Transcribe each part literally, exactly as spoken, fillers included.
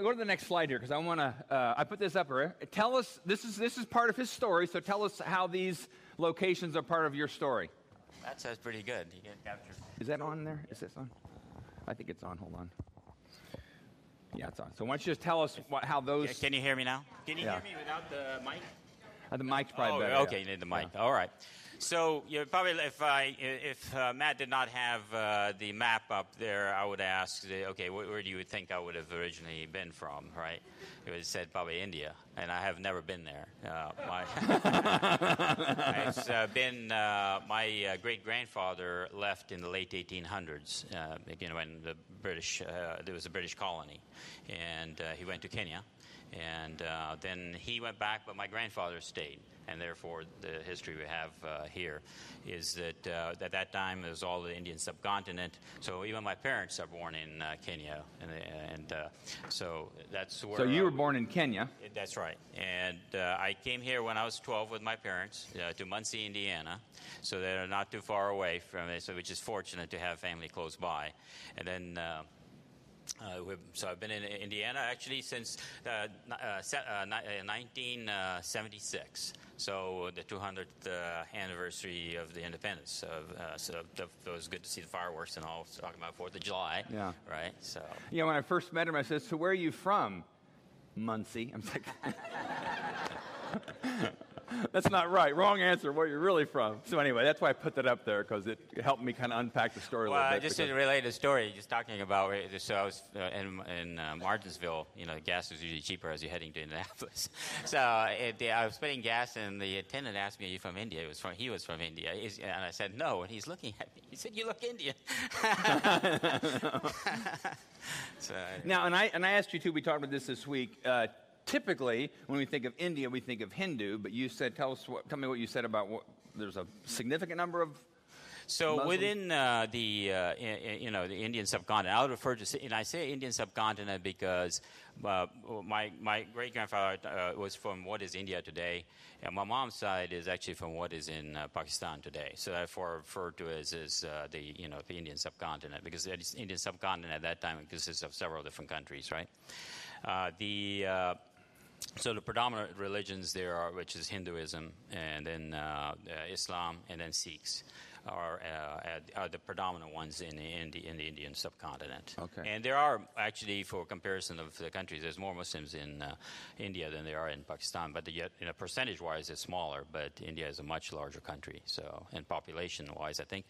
Go to the next slide here because I want to, uh, I put this up here. Tell us, this is this is part of his story, so tell us how these locations are part of your story. That sounds pretty good. You get captured. Is that on there? Is this on? I think it's on. Hold on. Yeah, it's on. So why don't you just tell us what, how those... Yeah, can you hear me now? Can you yeah. hear me without the mic? Uh, the mic's probably oh, better. Okay, yeah. You need the mic. Yeah. All right. So you know, probably if I if uh, Matt did not have uh, the map up there, I would ask, okay, where, where do you think I would have originally been from, right? It would have said probably India, and I have never been there. Uh, my it's uh, been uh, my uh, great-grandfather left in the late eighteen hundreds, uh, again when the British uh, there was a British colony, and uh, he went to Kenya. And uh, then he went back, but my grandfather stayed, and therefore the history we have uh, here is that uh, at that time it was all the Indian subcontinent. So even my parents are born in uh, Kenya, and, and uh, so that's where. So you were uh, born in Kenya. That's right. And uh, I came here when I was twelve with my parents uh, to Muncie, Indiana, so they're not too far away from it. So which is fortunate to have family close by, and then. Uh, Uh, so I've been in Indiana actually since uh, uh, nineteen seventy-six, so the two hundredth uh, anniversary of the independence. Of, uh, so that was good to see the fireworks and all. Talking about Fourth of July, yeah, right. So yeah, when I first met him, I said, "So where are you from?" Muncie. I'm like, that's not right. Wrong answer. Where you're really from. So anyway, that's why I put that up there because it helped me kind of unpack the story. Well, a little bit. Well, just to relate the story, just talking about so I was uh, in, in uh, Martinsville. You know, gas was usually cheaper as you're heading to Indianapolis. So it, I was spending gas, and the attendant asked me, "Are you from India?" It was from he was from India, He's, and I said no. And he's looking at me. He said, "You look Indian." So, now, and I and I asked you too. We talked about this this week. Uh, Typically, when we think of India, we think of Hindu. But you said, tell us, what, tell me what you said about what, there's a significant number of. So Muslims. Within uh, the uh, in, you know the Indian subcontinent, I would refer to, and I say Indian subcontinent because uh, my my great grandfather uh, was from what is India today, and my mom's side is actually from what is in uh, Pakistan today. So therefore, I refer to it as, as uh, the you know the Indian subcontinent because the Indian subcontinent at that time consists of several different countries, right? Uh, the uh, So the predominant religions there are, which is Hinduism, and then uh, uh, Islam, and then Sikhs, are, uh, are the predominant ones in the, in the in the Indian subcontinent. Okay. And there are actually, for comparison of the countries, there's more Muslims in uh, India than there are in Pakistan. But yet, you know, percentage-wise, it's smaller. But India is a much larger country. So, and population-wise, I think.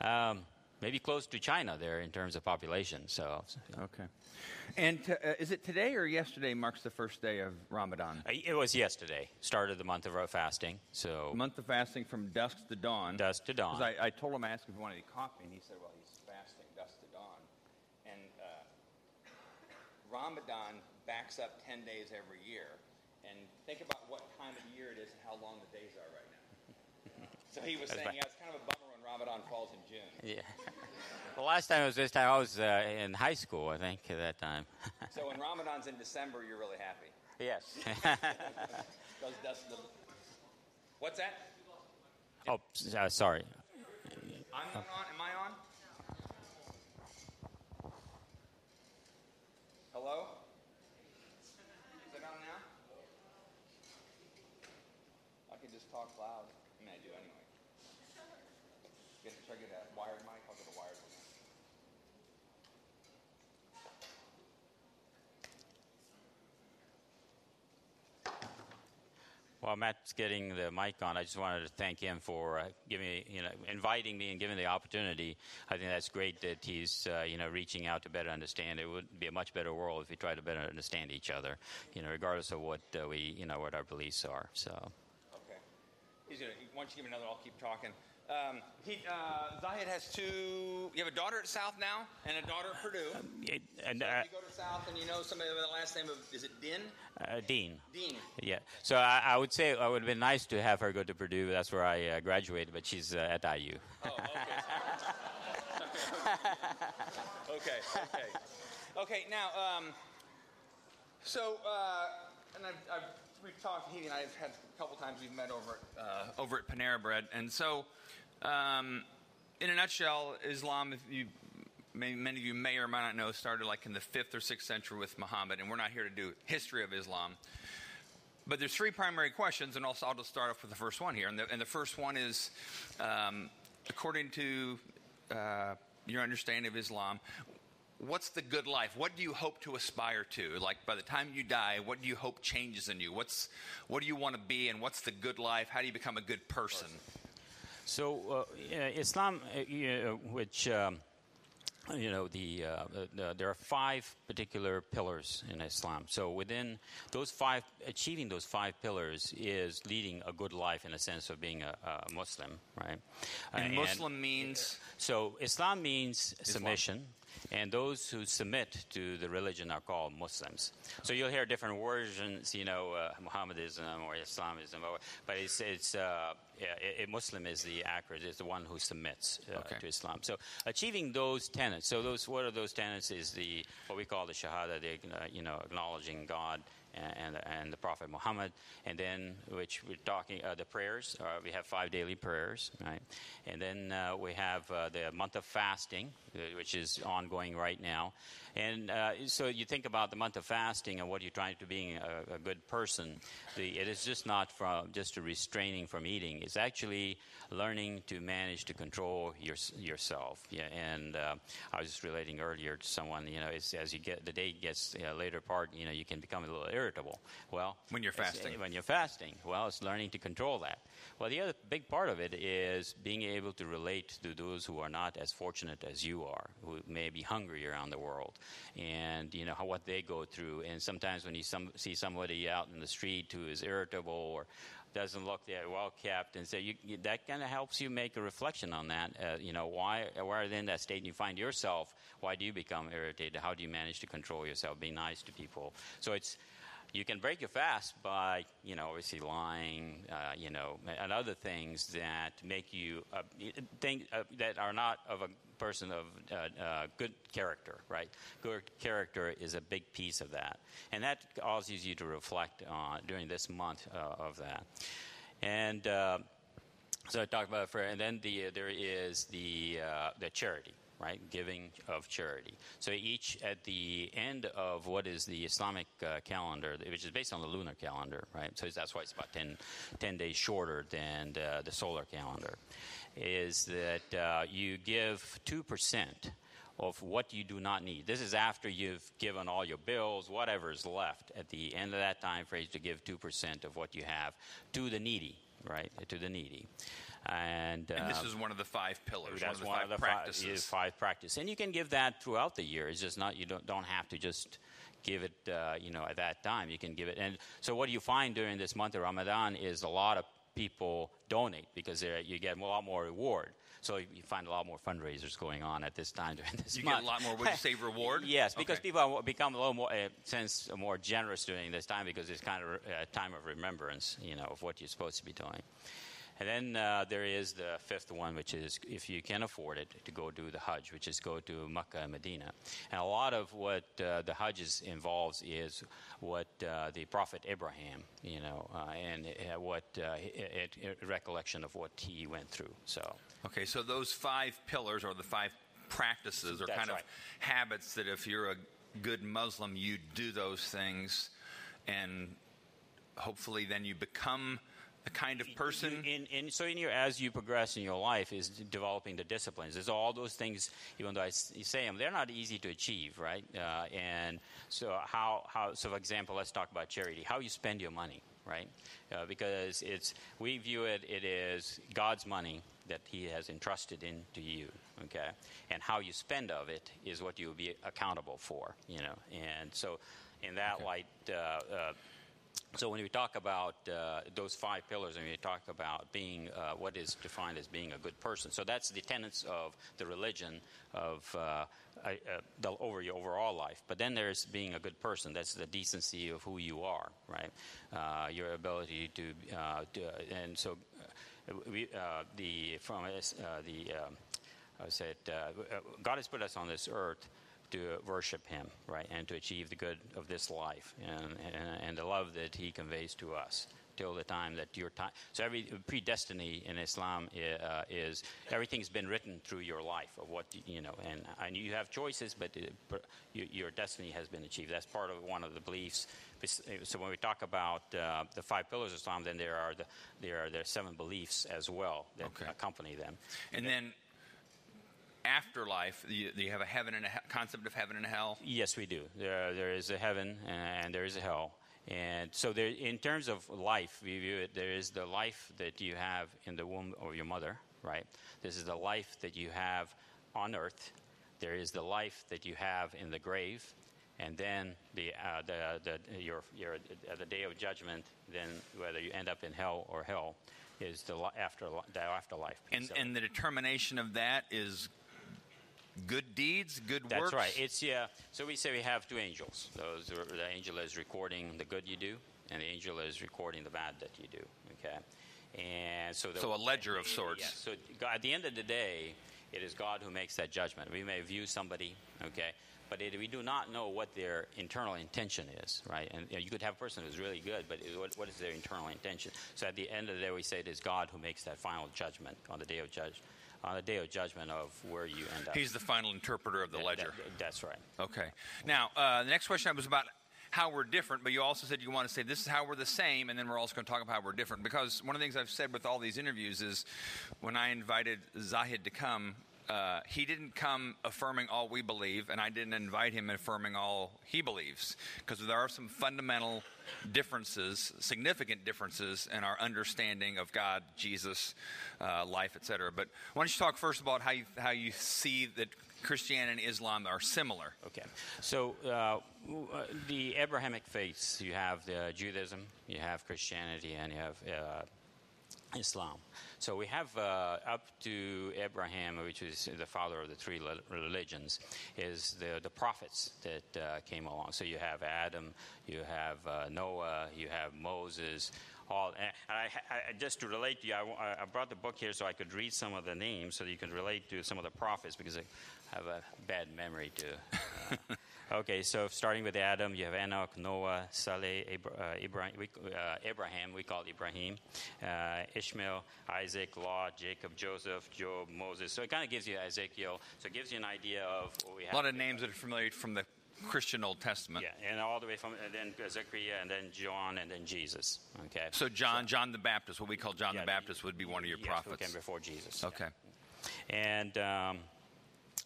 Um, Maybe close to China there in terms of population. So, okay. And t- uh, is it today or yesterday marks the first day of Ramadan? Uh, it was yesterday. Started the month of uh, fasting. So month of fasting from dusk to dawn. Dusk to dawn. Because I, I told him I asked him if he wanted any coffee, and he said, "Well, he's fasting dusk to dawn." And uh, Ramadan backs up ten days every year. And think about what time of the year it is and how long the days are right now. So he was saying, "Yeah, it's kind of a." Ramadan falls in June. Yeah. The last time it was this time, I was uh, in high school, I think, at that time. So when Ramadan's in December, you're really happy. Yes. Those dust little... What's that? Oh, uh, sorry. I'm not on. Am I on? Hello? Is it on now? I can just talk loud. I mean, I do anyway. Should I get a wired mic? I'll get a wired one. While Matt's getting the mic on, I just wanted to thank him for uh, giving me, you know, inviting me and giving the opportunity. I think that's great that he's, uh, you know, reaching out to better understand. It would be a much better world if we tried to better understand each other, you know, regardless of what uh, we, you know, what our beliefs are. So. Okay. He's gonna. Once you give another, I'll keep talking. Um, he, uh, Zahid has two. You have a daughter at South now, and a daughter at Purdue. Um, it, and, uh, so if you go to South, and you know somebody with the last name of is it Din? Uh, Dean. Dean. Yeah. So I, I would say it would have been nice to have her go to Purdue. That's where I uh, graduated, but she's uh, at I U. Oh, okay. okay. Okay. Okay. Now, um, so uh, and I've. I've We've talked. He and I have had a couple times. We've met over at, uh, over at Panera Bread, and so, um, in a nutshell, Islam. If you many, many of you may or may not know, started like in the fifth or sixth century with Muhammad, and we're not here to do history of Islam. But there's three primary questions, and also I'll just start off with the first one here. And the, and the first one is, um, according to uh, your understanding of Islam, what's the good life? What do you hope to aspire to? Like by the time you die, what do you hope changes in you? What's, what do you want to be, and what's the good life? How do you become a good person? So uh, Islam, uh, which, um, you know, the, uh, the, there are five particular pillars in Islam. So within those five, achieving those five pillars is leading a good life in a sense of being a, a Muslim, right? And uh, Muslim and means? So Islam means Islam. Submission. And those who submit to the religion are called Muslims. So you'll hear different versions, you know, uh, Mohammedism or Islamism, or, but it's, it's uh, yeah, a Muslim is the accurate, is the one who submits uh, okay. to Islam. So achieving those tenets. So those, what are those tenets? Is the what we call the Shahada, the, uh, you know, acknowledging God. And, and the Prophet Muhammad, and then which we're talking uh, the prayers. Uh, we have five daily prayers, right? And then uh, we have uh, the month of fasting, uh, which is ongoing right now. And uh, so you think about the month of fasting and what you're trying to being a, a good person. The, it is just not from just a restraining from eating. It's actually learning to manage to control your, yourself. Yeah, and uh, I was just relating earlier to someone. You know, it's, as you get the day gets uh, later part, you know, you can become a little irritable. Irritable. Well, when you're fasting. When you're fasting. Well, it's learning to control that. Well, the other big part of it is being able to relate to those who are not as fortunate as you are, who may be hungry around the world, and you know how what they go through. And sometimes when you some, see somebody out in the street who is irritable or doesn't look that well kept, and so you, you, that kind of helps you make a reflection on that. Uh, you know, why, why are they in that state? And you find yourself. Why do you become irritated? How do you manage to control yourself? Be nice to people. So it's. You can break your fast by, you know, obviously lying, uh, you know, and other things that make you uh, think uh, that are not of a person of uh, uh, good character, right? Good character is a big piece of that, and that causes you to reflect on during this month uh, of that, and uh, so I talked about it for, and then the uh, there is the uh, the charity. Right, giving of charity. So each at the end of what is the Islamic uh, calendar, which is based on the lunar calendar, right? So that's why it's about ten, ten days shorter than uh, the solar calendar, is that uh, you give two percent of what you do not need. This is after you've given all your bills, whatever is left. At the end of that time phrase, to give two percent of what you have to the needy, right, to the needy. And, uh, and this is one of the five pillars. That's one of the, one five, of the practices. Five, five practices, and you can give that throughout the year. It's just not you don't don't have to just give it, uh, you know, at that time. You can give it, and so what you find during this month of Ramadan is a lot of people donate because you get a lot more reward. So you find a lot more fundraisers going on at this time during this you month. You get a lot more, would you say, reward? Yes, because okay. people become a little more, uh, sense more generous during this time because it's kind of a time of remembrance, you know, of what you're supposed to be doing. And then uh, there is the fifth one, which is if you can afford it, to go do the Hajj, which is go to Mecca and Medina. And a lot of what uh, the Hajj is, involves is what uh, the Prophet Abraham, you know, uh, and uh, what uh, it, it, recollection of what he went through. So okay, so those five pillars or the five practices or kind right. of habits that if you're a good Muslim, you do those things, and hopefully then you become. A kind of person. In, in, in, so, in your as you progress in your life, is developing the disciplines. There's all those things. Even though I say them, they're not easy to achieve, right? Uh, and so, how how? So, for example, let's talk about charity. How you spend your money, right? Uh, because it's we view it. It is God's money that He has entrusted into you. Okay, and how you spend of it is what you will be accountable for. You know, and so in that okay. light. Uh, uh, So when we talk about uh, those five pillars, and we talk about being uh, what is defined as being a good person, so that's the tenets of the religion of uh, uh, the, over your overall life. But then there's being a good person. That's the decency of who you are, right? Uh, your ability to, uh, to and so we uh, the from uh, the um, I said uh, God has put us on this earth. To worship Him, right, and to achieve the good of this life and, and, and the love that He conveys to us, till the time that your time. So every predestiny in Islam uh, is everything's been written through your life of what you know, and I knew you have choices, but it, your destiny has been achieved. That's part of one of the beliefs. So when we talk about uh, the five pillars of Islam, then there are the there are the seven beliefs as well that okay. accompany them, and, and then. Afterlife, you, you have a heaven and a he- concept of heaven and hell? Yes, we do. There, there is a heaven and there is a hell. And so there, in terms of life, we view it, there is the life that you have in the womb of your mother, right? This is the life that you have on earth. There is the life that you have in the grave. And then the, uh, the, the, your, your, uh, the day of judgment, then whether you end up in hell or hell, is the, after, the afterlife. And, so, and the determination of that is... Good deeds, good works. That's right. It's yeah. So we say we have two angels. Those are, the angel is recording the good you do, and the angel is recording the bad that you do. Okay, and so the, so a ledger of sorts. Yeah, so at the end of the day, it is God who makes that judgment. We may view somebody, okay, but it, we do not know what their internal intention is, right? And you know, you could have a person who's really good, but what, what is their internal intention? So at the end of the day, we say it is God who makes that final judgment on the day of judgment. On the day of judgment of where you end up. He's the final interpreter of the that, ledger. That, that's right. Okay. Now, uh, the next question was about how we're different, but you also said you want to say this is how we're the same, and then we're also going to talk about how we're different. Because one of the things I've said with all these interviews is when I invited Zahid to come, uh, he didn't come affirming all we believe, and I didn't invite him affirming all he believes. Because there are some fundamental differences, significant differences in our understanding of God, Jesus, uh, life, et cetera. But why don't you talk first about how you, how you see that Christianity and Islam are similar? Okay. So uh, the Abrahamic faiths, you have the Judaism, you have Christianity, and you have uh, Islam. So we have uh, up to Abraham, which is the father of the three le- religions, is the, the prophets that uh, came along. So you have Adam, you have uh, Noah, you have Moses. All and I, I, just to relate to you, I, I brought the book here so I could read some of the names so that you could relate to some of the prophets because I have a bad memory too. Uh, okay, so starting with Adam, you have Enoch, Noah, Saleh, Abra- uh, Ibrahim, we, uh, Abraham, we call it Ibrahim, uh, Ishmael, Isaac, Lot, Jacob, Joseph, Job, Moses. So it kind of gives you Ezekiel. So it gives you an idea of what we have. A lot of names that are familiar from the Christian Old Testament. Yeah, and all the way from and then Zechariah and then John and then Jesus. Okay. So John, so, John the Baptist, what we call John yeah, the Baptist would be one of your yes, prophets. Yes, who came before Jesus. Okay. Yeah. And... Um,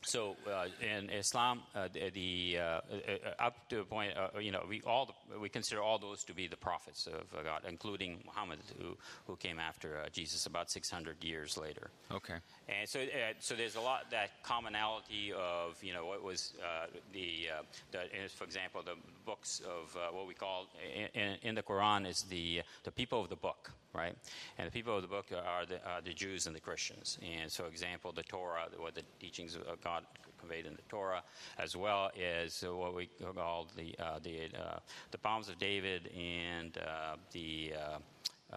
So uh, in Islam, uh, the uh, uh, up to a point, uh, you know, we all the, we consider all those to be the prophets of God, including Muhammad, who who came after uh, Jesus about six hundred years later. Okay. And so, uh, so there's a lot that commonality of you know what was uh, the, uh, the for example the books of uh, what we call in, in the Quran is the the people of the book, right? And the people of the book are the uh, the Jews and the Christians. And so, for example, the Torah, what the teachings of God conveyed in the Torah, as well as what we call the uh, the uh, the Psalms of David and uh, the uh, uh,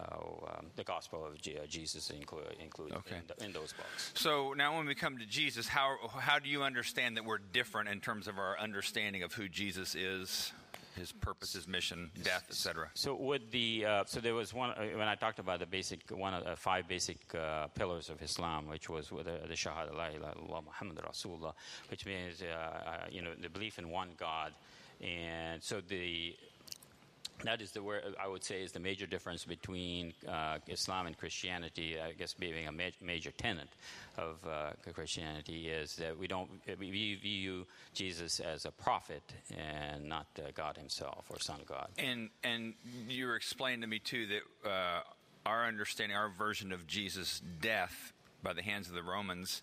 um, the Gospel of Jesus include, included okay. in, the, in those books. So now, when we come to Jesus, how how do you understand that we're different in terms of our understanding of who Jesus is? His purpose, his mission, death, et cetera. So would the uh, so there was one uh, when I talked about the basic one of uh, the five basic uh, pillars of Islam, which was uh, the Shahada, la ilaha illallah, Muhammad Rasulullah, which means uh, uh, you know the belief in one God, and so the. That is the where I would say is the major difference between uh, Islam and Christianity. I guess being a ma- major tenet of uh, Christianity is that we don't we view Jesus as a prophet and not uh, God Himself or Son of God. And and you were explaining to me too that uh, our understanding, our version of Jesus' death by the hands of the Romans.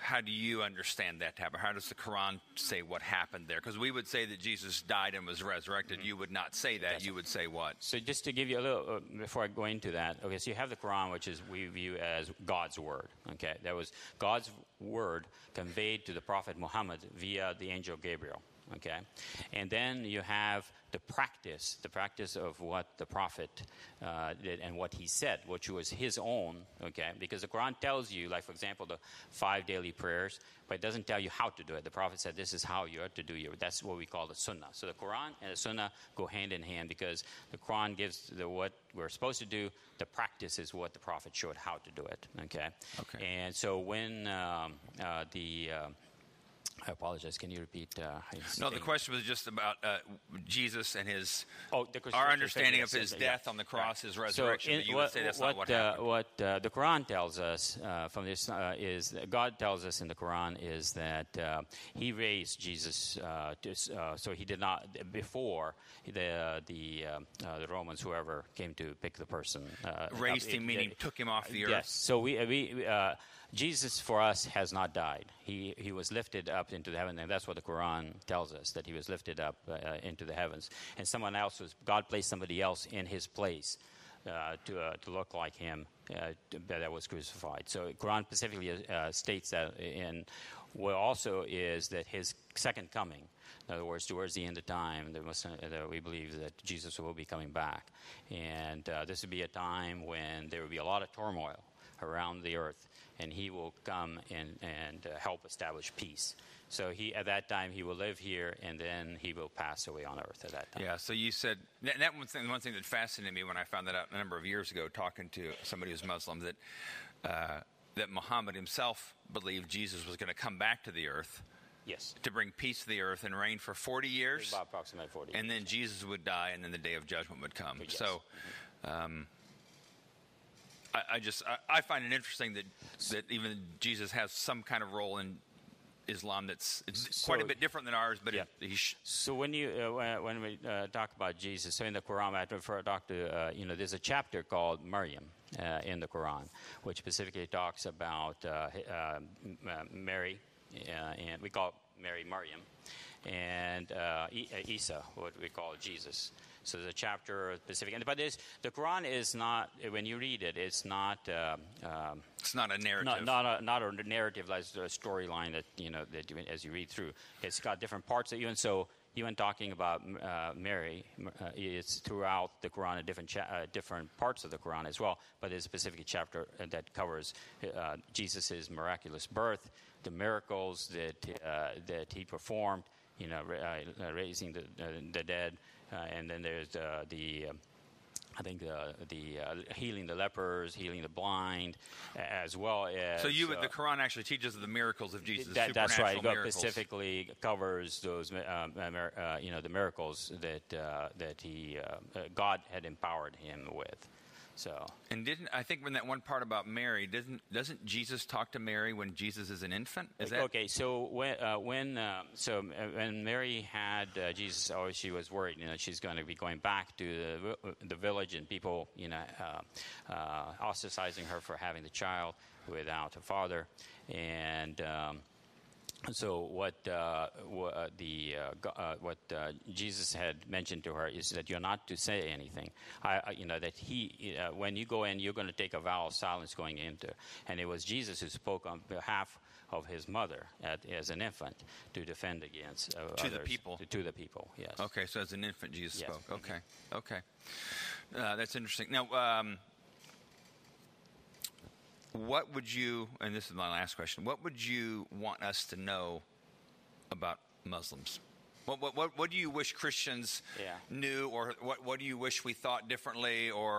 How do you understand that to happen? How does the Quran say what happened there? Because we would say that Jesus died and was resurrected. Mm-hmm. You would not say that. That's you right. would say what? So just to give you a little, uh, before I go into that, okay, so you have the Quran, which is we view as God's word, okay? That was God's word conveyed to the Prophet Muhammad via the angel Gabriel, okay? And then you have the practice, the practice of what the Prophet uh, did and what he said, which was his own, okay? Because the Quran tells you, like, for example, the five daily prayers, but it doesn't tell you how to do it. The Prophet said, this is how you are to do it. That's what we call the Sunnah. So the Quran and the Sunnah go hand in hand, because the Quran gives the what we're supposed to do. The practice is what the Prophet showed how to do it, okay? Okay. And so when um, uh, the... Uh, I apologize. Can you repeat? Uh, no, the question was just about uh, Jesus and his oh, the our understanding of his death yeah. on the cross, right. his resurrection. So in, you what, would say that's what, not what happened. Uh, what uh, the Quran tells us uh, from this uh, is God tells us in the Quran is that uh, He raised Jesus. Uh, to, uh, so He did not before the the, uh, uh, the Romans, whoever came to pick the person, uh, raised up, him, it, meaning it, took him off the earth. Yes. So we we uh, Jesus for us has not died. He he was lifted up into the heaven, and that's what the Quran tells us, that he was lifted up uh, into the heavens, and someone else was God placed somebody else in his place uh, to uh, to look like him uh, to, that was crucified. So Quran specifically uh, states that, and what also is that his second coming, in other words, towards the end of time, there was, uh, we believe that Jesus will be coming back, and uh, this would be a time when there would be a lot of turmoil around the earth, and he will come and, and uh, help establish peace. So he, at that time, he will live here, and then he will pass away on earth at that time. Yeah, so you said, that, that one thing One thing that fascinated me when I found that out a number of years ago, talking to somebody who's Muslim, that uh, that Muhammad himself believed Jesus was going to come back to the earth. Yes. To bring peace to the earth and reign for forty years. About approximately forty years. And then Jesus would die, and then the day of judgment would come. Yes. So... Um, I, I just I, I find it interesting that that even Jesus has some kind of role in Islam that's it's quite so, a bit different than ours. But yeah. it, he sh- so when you uh, when we uh, talk about Jesus, so in the Quran, I refer talk to uh, you know there's a chapter called Maryam uh, in the Quran, which specifically talks about uh, uh, Mary, uh, and we call Mary Maryam, and uh, Isa, what we call Jesus. So the chapter specific, but this, the Quran is not. When you read it, it's not. Uh, um, it's not a narrative. Not, not a not a narrative like a storyline that you know that as you read through, it's got different parts. Even so, even talking about uh, Mary, uh, it's throughout the Quran, different cha- uh, different parts of the Quran as well. But there's a specific chapter that covers uh, Jesus' miraculous birth, the miracles that uh, that he performed. You know, uh, raising the uh, the dead, uh, and then there's uh, the, uh, I think the the uh, healing the lepers, healing the blind, as well as. So you, uh, the Quran actually teaches the miracles of Jesus. That, that's right. It specifically covers those, um, uh, you know, the miracles that uh, that he uh, God had empowered him with. So. And didn't I think when that one part about Mary doesn't doesn't Jesus talk to Mary when Jesus is an infant? Is that okay? So when uh, when uh, so when Mary had uh, Jesus, oh, she was worried. You know, she's going to be going back to the the village and people, you know, uh, uh, ostracizing her for having the child without a father, and. Um, So what uh, the uh, uh, what uh, Jesus had mentioned to her is that you're not to say anything. I, you know that he uh, when you go in, you're going to take a vow of silence going into. And it was Jesus who spoke on behalf of his mother at, as an infant to defend against uh, to others, the people. To, to the people, yes. Okay, so as an infant, Jesus yes. spoke. Okay, okay, uh, that's interesting. Now. Um, What would you, and this is my last question, what would you want us to know about Muslims? What what what, what do you wish Christians yeah. knew, or what, what do you wish we thought differently, or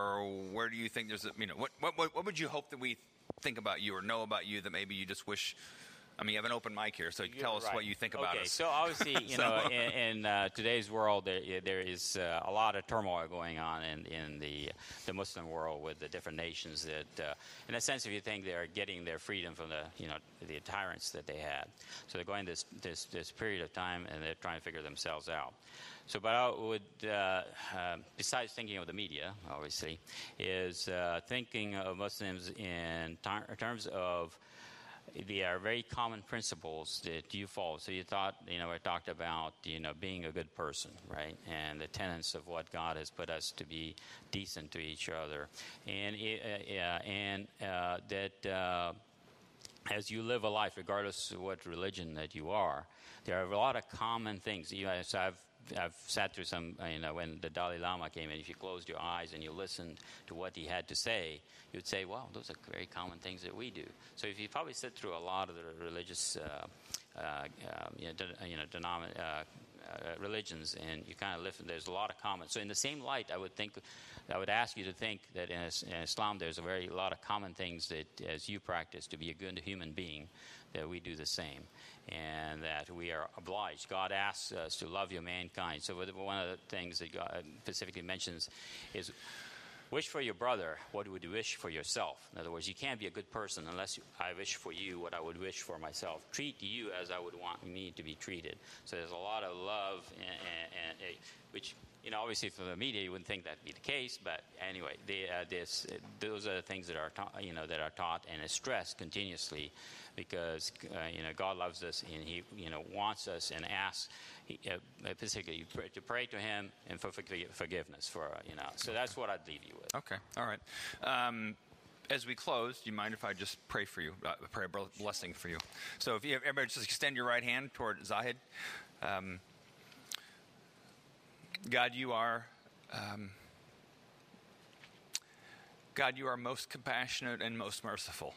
where do you think there's, a, you know, what, what what would you hope that we think about you or know about you that maybe you just wish, I mean, you have an open mic here, so You're tell us right. what you think about okay. us. Okay, so obviously, you so. know, in, in uh, today's world, there, there is uh, a lot of turmoil going on in, in the the Muslim world with the different nations that, uh, in a sense, if you think they're getting their freedom from the, you know, the tyrants that they had. So they're going this this, this period of time, and they're trying to figure themselves out. So, but I would, uh, uh, besides thinking of the media, obviously, is uh, thinking of Muslims in tar- terms of, they are very common principles that you follow. So you thought, you know, I talked about, you know, being a good person, right? And the tenets of what God has put us to be decent to each other. And, uh, yeah, and uh, that... Uh, as you live a life, regardless of what religion that you are, there are a lot of common things. You know, so I've I've sat through some, you know, when the Dalai Lama came in, if you closed your eyes and you listened to what he had to say, you'd say, wow, those are very common things that we do. So if you probably sit through a lot of the religious, uh, uh, you know, de- you know denomin- uh, uh, religions, and you kind of live, there's a lot of common. So in the same light, I would think, I would ask you to think that in, in Islam, there's a very a lot of common things that, as you practice, to be a good human being, that we do the same, and that we are obliged. God asks us to love your mankind. So one of the things that God specifically mentions is wish for your brother what you would wish for yourself. In other words, you can't be a good person unless you, I wish for you what I would wish for myself. Treat you as I would want me to be treated. So there's a lot of love, and, and, and, which, you know, obviously from the media you wouldn't think that'd be the case, but anyway, they, uh, this, those are the things that are ta- you know that are taught and is stressed continuously, because uh, you know God loves us, and He you know wants us and asks uh, specifically to pray to Him and for forgiveness for you know. So that's what I'd leave you. Okay. All right. Um, as we close, do you mind if I just pray for you, uh, pray a blessing for you? So if you have, everybody just extend your right hand toward Zahid. Um, God, you are, um, God, you are most compassionate and most merciful.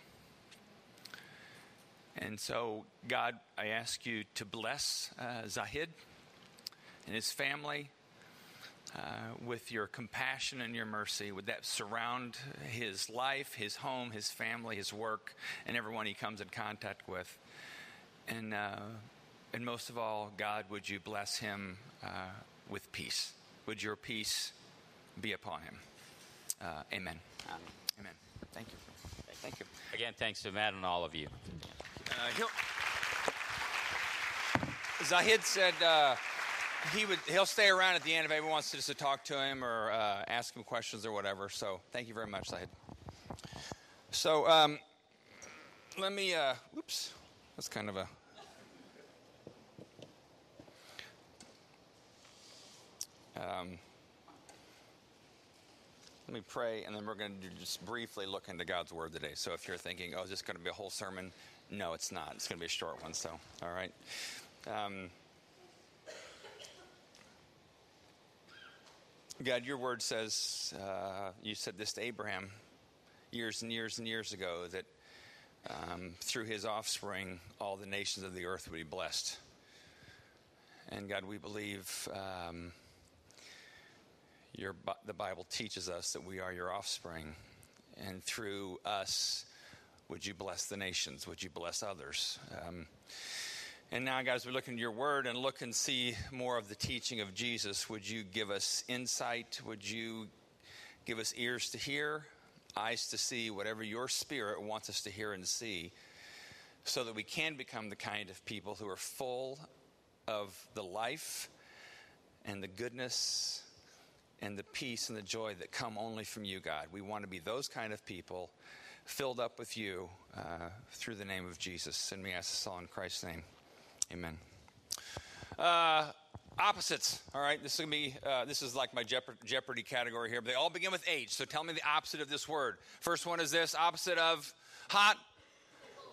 And so, God, I ask you to bless uh, Zahid and his family. Uh, with your compassion and your mercy, would that surround his life, his home, his family, his work, and everyone he comes in contact with. And uh, and most of all, God, would you bless him uh, with peace. Would your peace be upon him. Uh, amen. Amen. Amen. Thank you. Thank you. Again, thanks to Matt and all of you. Uh, Zahid said... Uh, He would. He'll stay around at the end if anyone wants to just to talk to him or uh, ask him questions or whatever. So thank you very much, Zahid. So um, let me. Uh, oops, that's kind of a. Um, let me pray, and then we're going to just briefly look into God's Word today. So if you're thinking, "Oh, is this going to be a whole sermon?" No, it's not. It's going to be a short one. So all right. Um, God, your word says, uh, you said this to Abraham years and years and years ago, that um, through his offspring, all the nations of the earth would be blessed. And God, we believe um, your, the Bible teaches us that we are your offspring. And through us, would you bless the nations? Would you bless others? Um And now, guys, we look into your word and look and see more of the teaching of Jesus. Would you give us insight? Would you give us ears to hear, eyes to see, whatever your spirit wants us to hear and see, so that we can become the kind of people who are full of the life and the goodness and the peace and the joy that come only from you, God. We want to be those kind of people filled up with you uh, through the name of Jesus. And we ask this all in Christ's name. Amen. Uh, opposites. All right. This is gonna be. Uh, this is like my Jeopardy category here. But they all begin with H. So tell me the opposite of this word. First one is this. Opposite of hot.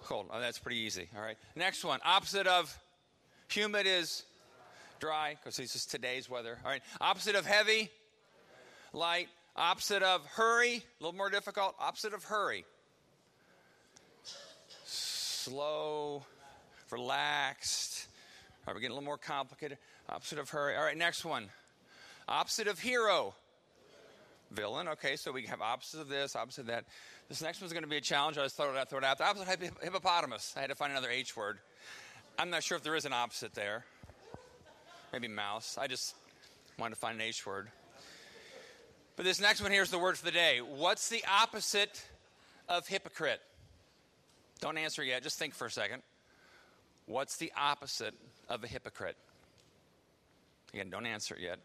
Cold. Oh, that's pretty easy. All right. Next one. Opposite of humid is dry. Because this is today's weather. All right. Opposite of heavy. Light. Opposite of hurry. A little more difficult. Opposite of hurry. Slow. Relaxed. All right, we're getting a little more complicated. Opposite of hurry. All right, next one. Opposite of hero. Villain. Okay, so we have opposite of this, opposite of that. This next one's going to be a challenge. I just throw it out, throw it out. Opposite of hippopotamus. I had to find another H word. I'm not sure if there is an opposite there. Maybe mouse. I just wanted to find an H word. But this next one here is the word for the day. What's the opposite of hypocrite? Don't answer yet. Just think for a second. What's the opposite of a hypocrite? Again, don't answer it yet.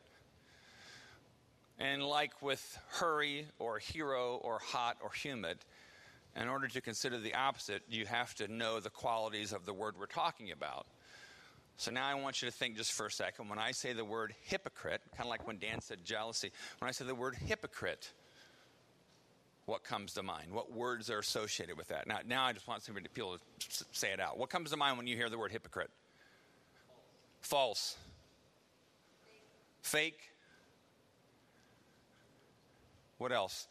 And like with hurry or hero or hot or humid, in order to consider the opposite, you have to know the qualities of the word we're talking about. So now I want you to think just for a second. When I say the word hypocrite, kind of like when Dan said jealousy, when I say the word hypocrite, what comes to mind? What words are associated with that? Now, now I just want somebody to people to say it out. What comes to mind when you hear the word hypocrite? False. False. Fake. Fake. What else?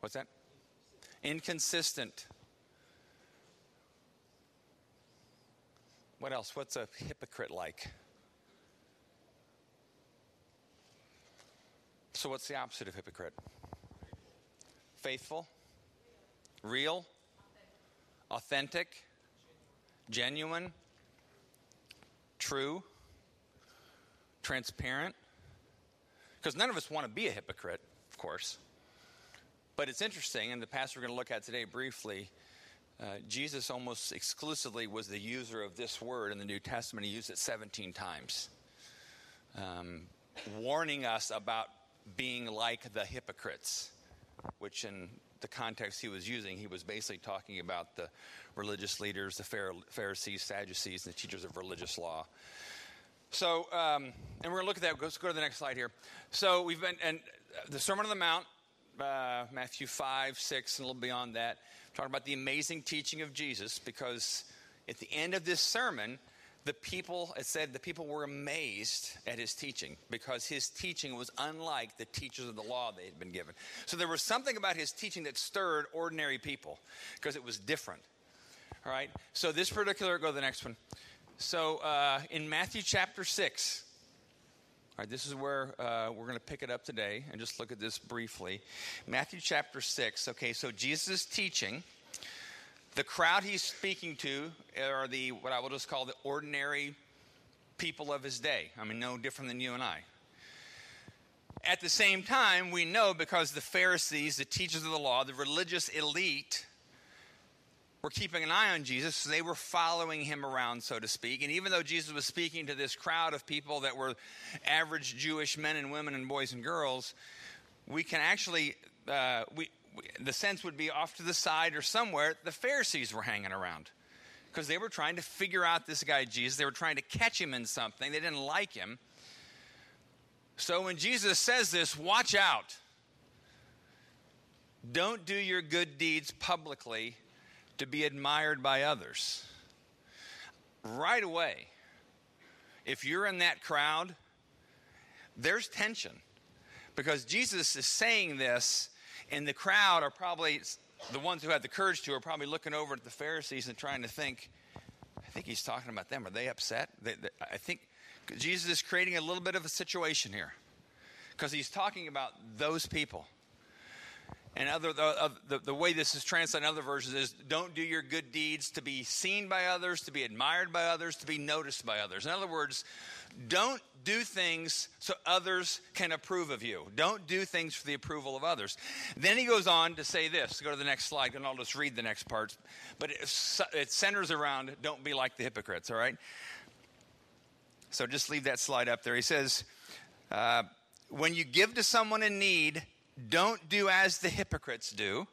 What's that? Inconsistent. What else? What's a hypocrite like? So what's the opposite of hypocrite? Faithful, real, authentic, genuine, true, transparent. Because none of us want to be a hypocrite, of course. But it's interesting, and the passage we're going to look at today briefly, uh, Jesus almost exclusively was the user of this word in the New Testament. He used it seventeen times, um, warning us about being like the hypocrites, which in the context he was using, he was basically talking about the religious leaders, the Pharisees, Sadducees, and the teachers of religious law. So, um, and we're going to look at that. Let's go to the next slide here. So we've been, and the Sermon on the Mount, uh, Matthew five, six, and a little beyond that, talking about the amazing teaching of Jesus, because at the end of this sermon, the people, it said the people were amazed at his teaching, because his teaching was unlike the teachers of the law they had been given. So there was something about his teaching that stirred ordinary people, because it was different. All right. So this particular, go to the next one. So uh, in Matthew chapter six, all right, this is where uh, we're going to pick it up today and just look at this briefly. Matthew chapter six, okay, so Jesus is teaching. The crowd he's speaking to are the, what I will just call the ordinary people of his day. I mean, no different than you and I. At the same time, we know because the Pharisees, the teachers of the law, the religious elite, were keeping an eye on Jesus, so they were following him around, so to speak. And even though Jesus was speaking to this crowd of people that were average Jewish men and women and boys and girls, we can actually, uh, we, we the sense would be off to the side or somewhere, the Pharisees were hanging around. Because they were trying to figure out this guy Jesus. They were trying to catch him in something. They didn't like him. So when Jesus says this, watch out. Don't do your good deeds publicly to be admired by others. Right away, if you're in that crowd, there's tension, because Jesus is saying this, and the crowd are probably, the ones who had the courage to, are probably looking over at the Pharisees and trying to think, I think he's talking about them. Are they upset? They, they, I think Jesus is creating a little bit of a situation here, because he's talking about those people. And other the, the, the way this is translated in other versions is, don't do your good deeds to be seen by others, to be admired by others, to be noticed by others. In other words, don't do things so others can approve of you. Don't do things for the approval of others. Then he goes on to say this. Go to the next slide, and I'll just read the next parts. But it, it centers around, don't be like the hypocrites, all right? So just leave that slide up there. He says, uh, when you give to someone in need, don't do as the hypocrites do,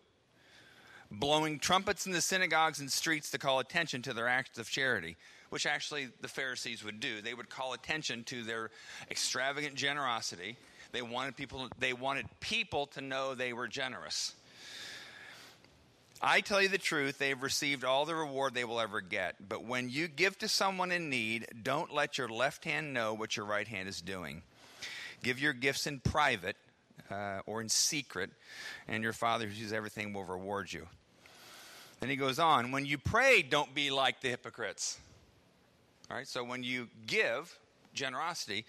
blowing trumpets in the synagogues and streets to call attention to their acts of charity, which actually the Pharisees would do. They would call attention to their extravagant generosity. They wanted people, they wanted people to know they were generous. I tell you the truth, they've received all the reward they will ever get. But when you give to someone in need, don't let your left hand know what your right hand is doing. Give your gifts in private, Uh, or in secret, and your Father who sees everything will reward you. Then he goes on, when you pray, don't be like the hypocrites. All right, so when you give generosity,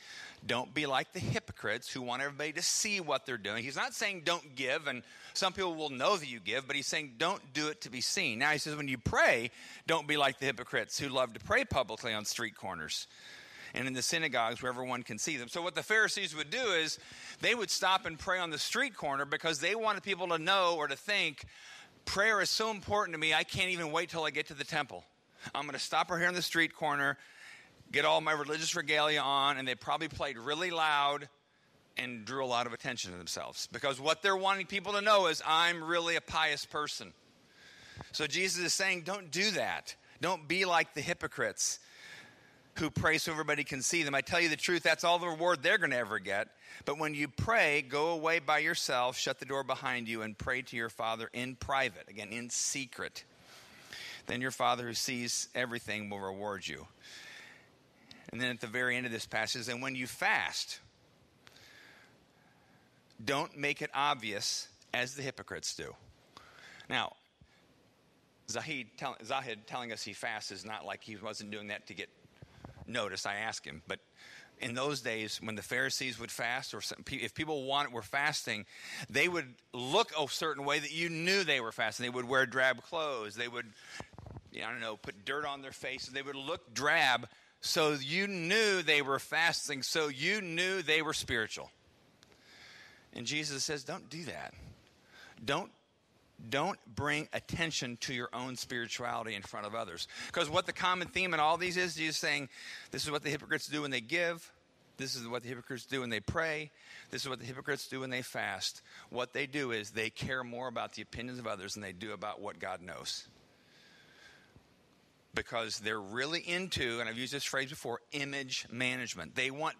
don't be like the hypocrites who want everybody to see what they're doing. He's not saying don't give, and some people will know that you give, but he's saying don't do it to be seen. Now he says, when you pray, don't be like the hypocrites who love to pray publicly on street corners and in the synagogues where everyone can see them. So what the Pharisees would do is they would stop and pray on the street corner, because they wanted people to know or to think, prayer is so important to me, I can't even wait till I get to the temple. I'm going to stop right here on the street corner, get all my religious regalia on, and they probably played really loud and drew a lot of attention to themselves. Because what they're wanting people to know is, I'm really a pious person. So Jesus is saying, don't do that. Don't be like the hypocrites who pray so everybody can see them. I tell you the truth, that's all the reward they're going to ever get. But when you pray, go away by yourself, shut the door behind you, and pray to your Father in private, again, in secret. Then your Father who sees everything will reward you. And then at the very end of this passage, and when you fast, don't make it obvious as the hypocrites do. Now, Zahid, tell, Zahid telling us he fasts is not like he wasn't doing that to get noticed. I asked him. But in those days, when the Pharisees would fast, or some, if people wanted, were fasting, they would look a certain way that you knew they were fasting. They would wear drab clothes. They would, you know, I don't know, put dirt on their faces. They would look drab, so you knew they were fasting, so you knew they were spiritual. And Jesus says, don't do that. Don't Don't bring attention to your own spirituality in front of others. Because what the common theme in all these is, Jesus saying, this is what the hypocrites do when they give. This is what the hypocrites do when they pray. This is what the hypocrites do when they fast. What they do is they care more about the opinions of others than they do about what God knows. Because they're really into, and I've used this phrase before, image management. They want,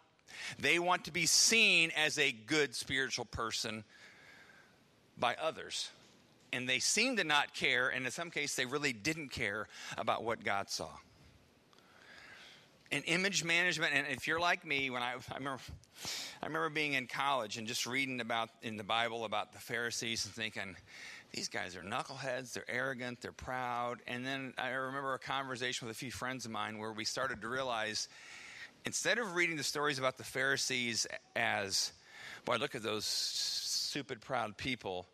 they want to be seen as a good spiritual person by others. And they seem to not care, and in some cases, they really didn't care about what God saw. And image management, and if you're like me, when I, I remember, I remember being in college and just reading about in the Bible about the Pharisees and thinking, these guys are knuckleheads, they're arrogant, they're proud. And then I remember a conversation with a few friends of mine where we started to realize, instead of reading the stories about the Pharisees as, boy, look at those stupid, proud people,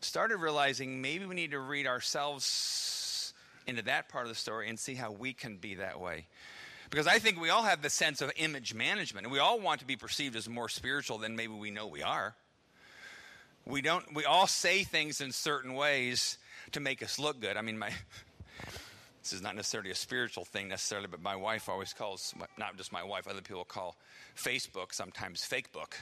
started realizing maybe we need to read ourselves into that part of the story and see how we can be that way. Because I think we all have the sense of image management, and we all want to be perceived as more spiritual than maybe we know we are. We don't. We all say things in certain ways to make us look good. I mean, my this is not necessarily a spiritual thing necessarily, but my wife always calls, not just my wife, other people call Facebook sometimes fake book.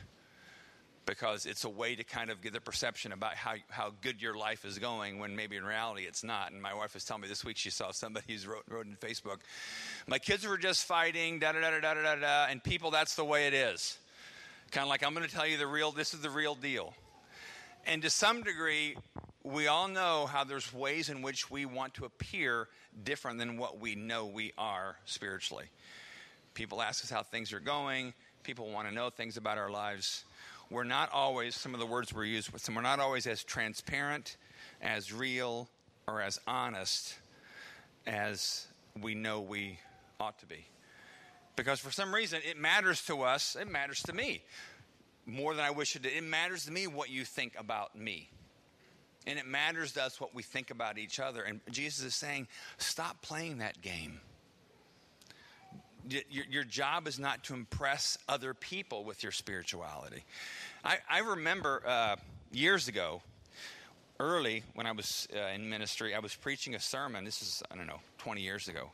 Because it's a way to kind of get the perception about how how good your life is going when maybe in reality it's not. And my wife was telling me this week she saw somebody who's wrote, wrote in Facebook, my kids were just fighting, da-da-da-da-da-da-da, and people, that's the way it is. Kind of like, I'm going to tell you the real, this is the real deal. And to some degree, we all know how there's ways in which we want to appear different than what we know we are spiritually. People ask us how things are going. People want to know things about our lives. We're not always, some of the words we're used with, we're not always as transparent, as real, or as honest as we know we ought to be. Because for some reason, it matters to us, it matters to me, more than I wish it did. It matters to me what you think about me. And it matters to us what we think about each other. And Jesus is saying, stop playing that game. Your, your job is not to impress other people with your spirituality. I, I remember uh, years ago, early when I was uh, in ministry, I was preaching a sermon. This is, I don't know, twenty years ago.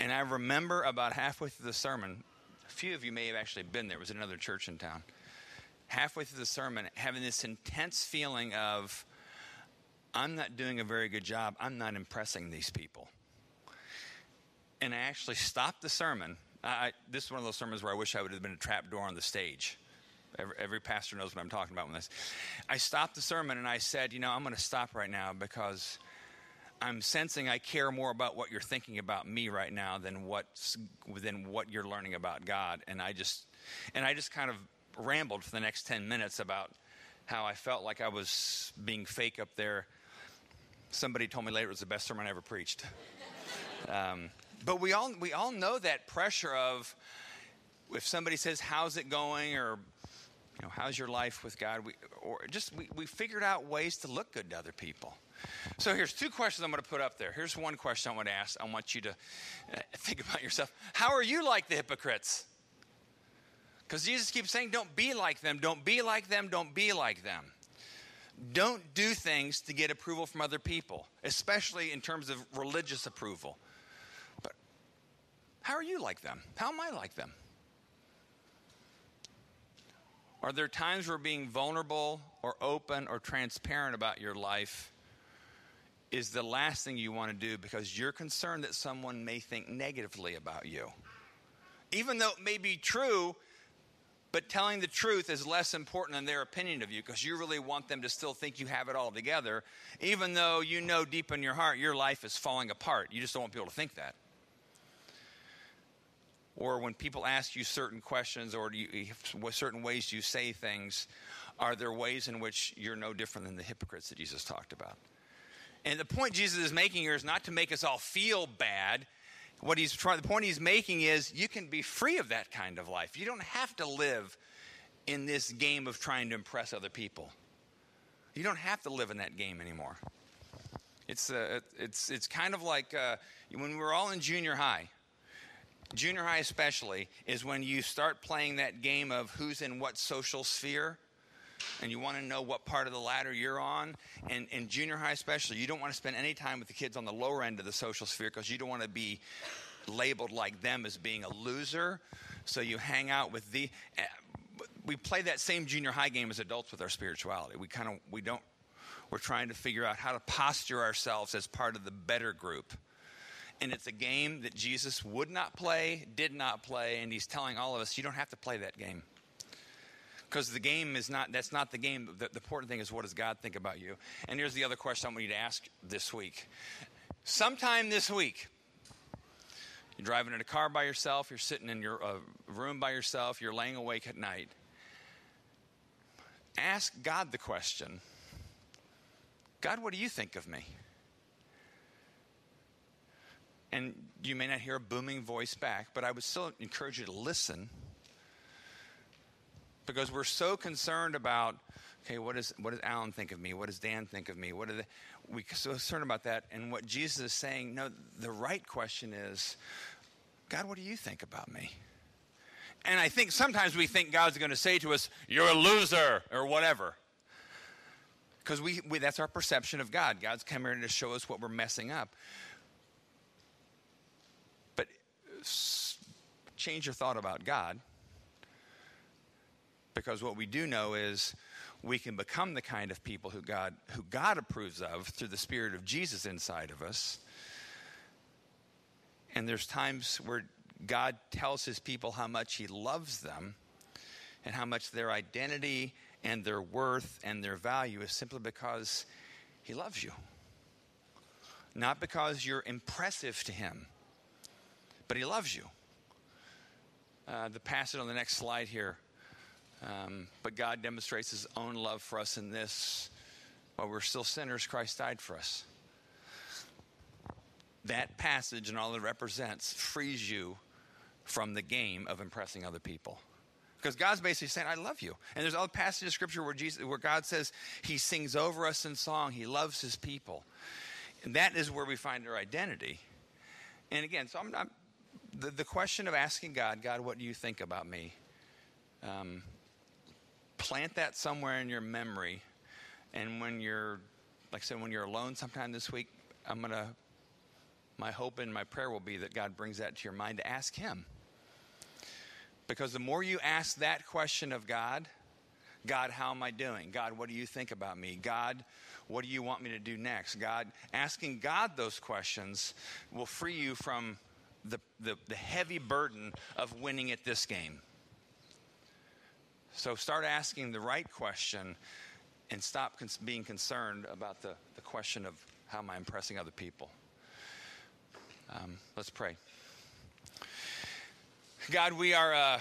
And I remember about halfway through the sermon, a few of you may have actually been there. It was another church in town. Halfway through the sermon, having this intense feeling of, I'm not doing a very good job. I'm not impressing these people. And I actually stopped the sermon. I, this is one of those sermons where I wish I would have been a trap door on the stage. Every, every pastor knows what I'm talking about when this. I stopped the sermon and I said, you know, I'm going to stop right now because I'm sensing I care more about what you're thinking about me right now than what's than what you're learning about God. And I just and I just kind of rambled for the next ten minutes about how I felt like I was being fake up there. Somebody told me later it was the best sermon I ever preached. Um, But we all we all know that pressure of if somebody says, how's it going? Or, you know, how's your life with God? We, or just we, we figured out ways to look good to other people. So here's two questions I'm going to put up there. Here's one question I want to ask. I want you to think about yourself. How are you like the hypocrites? Because Jesus keeps saying, don't be like them. Don't be like them. Don't be like them. Don't do things to get approval from other people, especially in terms of religious approval. How are you like them? How am I like them? Are there times where being vulnerable or open or transparent about your life is the last thing you want to do because you're concerned that someone may think negatively about you? even though it may be true, but telling the truth is less important than their opinion of you, because you really want them to still think you have it all together, even though you know deep in your heart your life is falling apart. You just don't want people to think that. Or when people ask you certain questions or you, certain ways you say things, are there ways in which you're no different than the hypocrites that Jesus talked about? And the point Jesus is making here is not to make us all feel bad. What he's trying, the point he's making is you can be free of that kind of life. You don't have to live in this game of trying to impress other people. You don't have to live in that game anymore. It's uh, it's it's kind of like uh, when we were all in junior high. Junior high especially is when you start playing that game of who's in what social sphere, and you want to know what part of the ladder you're on. And in junior high especially, you don't want to spend any time with the kids on the lower end of the social sphere because you don't want to be labeled like them as being a loser. So you hang out with the – we play that same junior high game as adults with our spirituality. We kind of – we don't – we're trying to figure out how to posture ourselves as part of the better group. And it's a game that Jesus would not play, did not play, and he's telling all of us, you don't have to play that game. Because the game is not, that's not the game. The, the important thing is, what does God think about you? And here's the other question I want you to ask this week. Sometime this week, you're driving in a car by yourself, you're sitting in your uh, room by yourself, you're laying awake at night. Ask God the question, God, what do you think of me? And you may not hear a booming voice back, but I would still encourage you to listen. Because we're so concerned about, okay, what is what does Alan think of me? What does Dan think of me? What are the, we're so concerned about that. And what Jesus is saying, no, the right question is, God, what do you think about me? And I think sometimes we think God's going to say to us, you're a loser or whatever. Because we, we that's our perception of God. God's come here to show us what we're messing up. But change your thought about God. Because what we do know is we can become the kind of people who God who God approves of through the Spirit of Jesus inside of us. And there's times where God tells his people how much he loves them and how much their identity and their worth and their value is simply because he loves you. Not because you're impressive to him, but he loves you. Uh, the passage on the next slide here. Um, but God demonstrates his own love for us in this. While we're still sinners, Christ died for us. That passage and all it represents frees you from the game of impressing other people. Because God's basically saying, I love you. And there's other passages of Scripture where, Jesus, where God says he sings over us in song. He loves his people. And that is where we find our identity. And again, so I'm not, the, the question of asking God, God, what do you think about me? Um, Plant that somewhere in your memory. And when you're, like I said, when you're alone sometime this week, I'm going to, my hope and my prayer will be that God brings that to your mind to ask him. Because the more you ask that question of God, God, how am I doing? God, what do you think about me? God, what do you want me to do next? God, asking God those questions will free you from the, the, the heavy burden of winning at this game. So start asking the right question and stop cons- being concerned about the, the question of how am I impressing other people. Um, let's pray. God, we are... Uh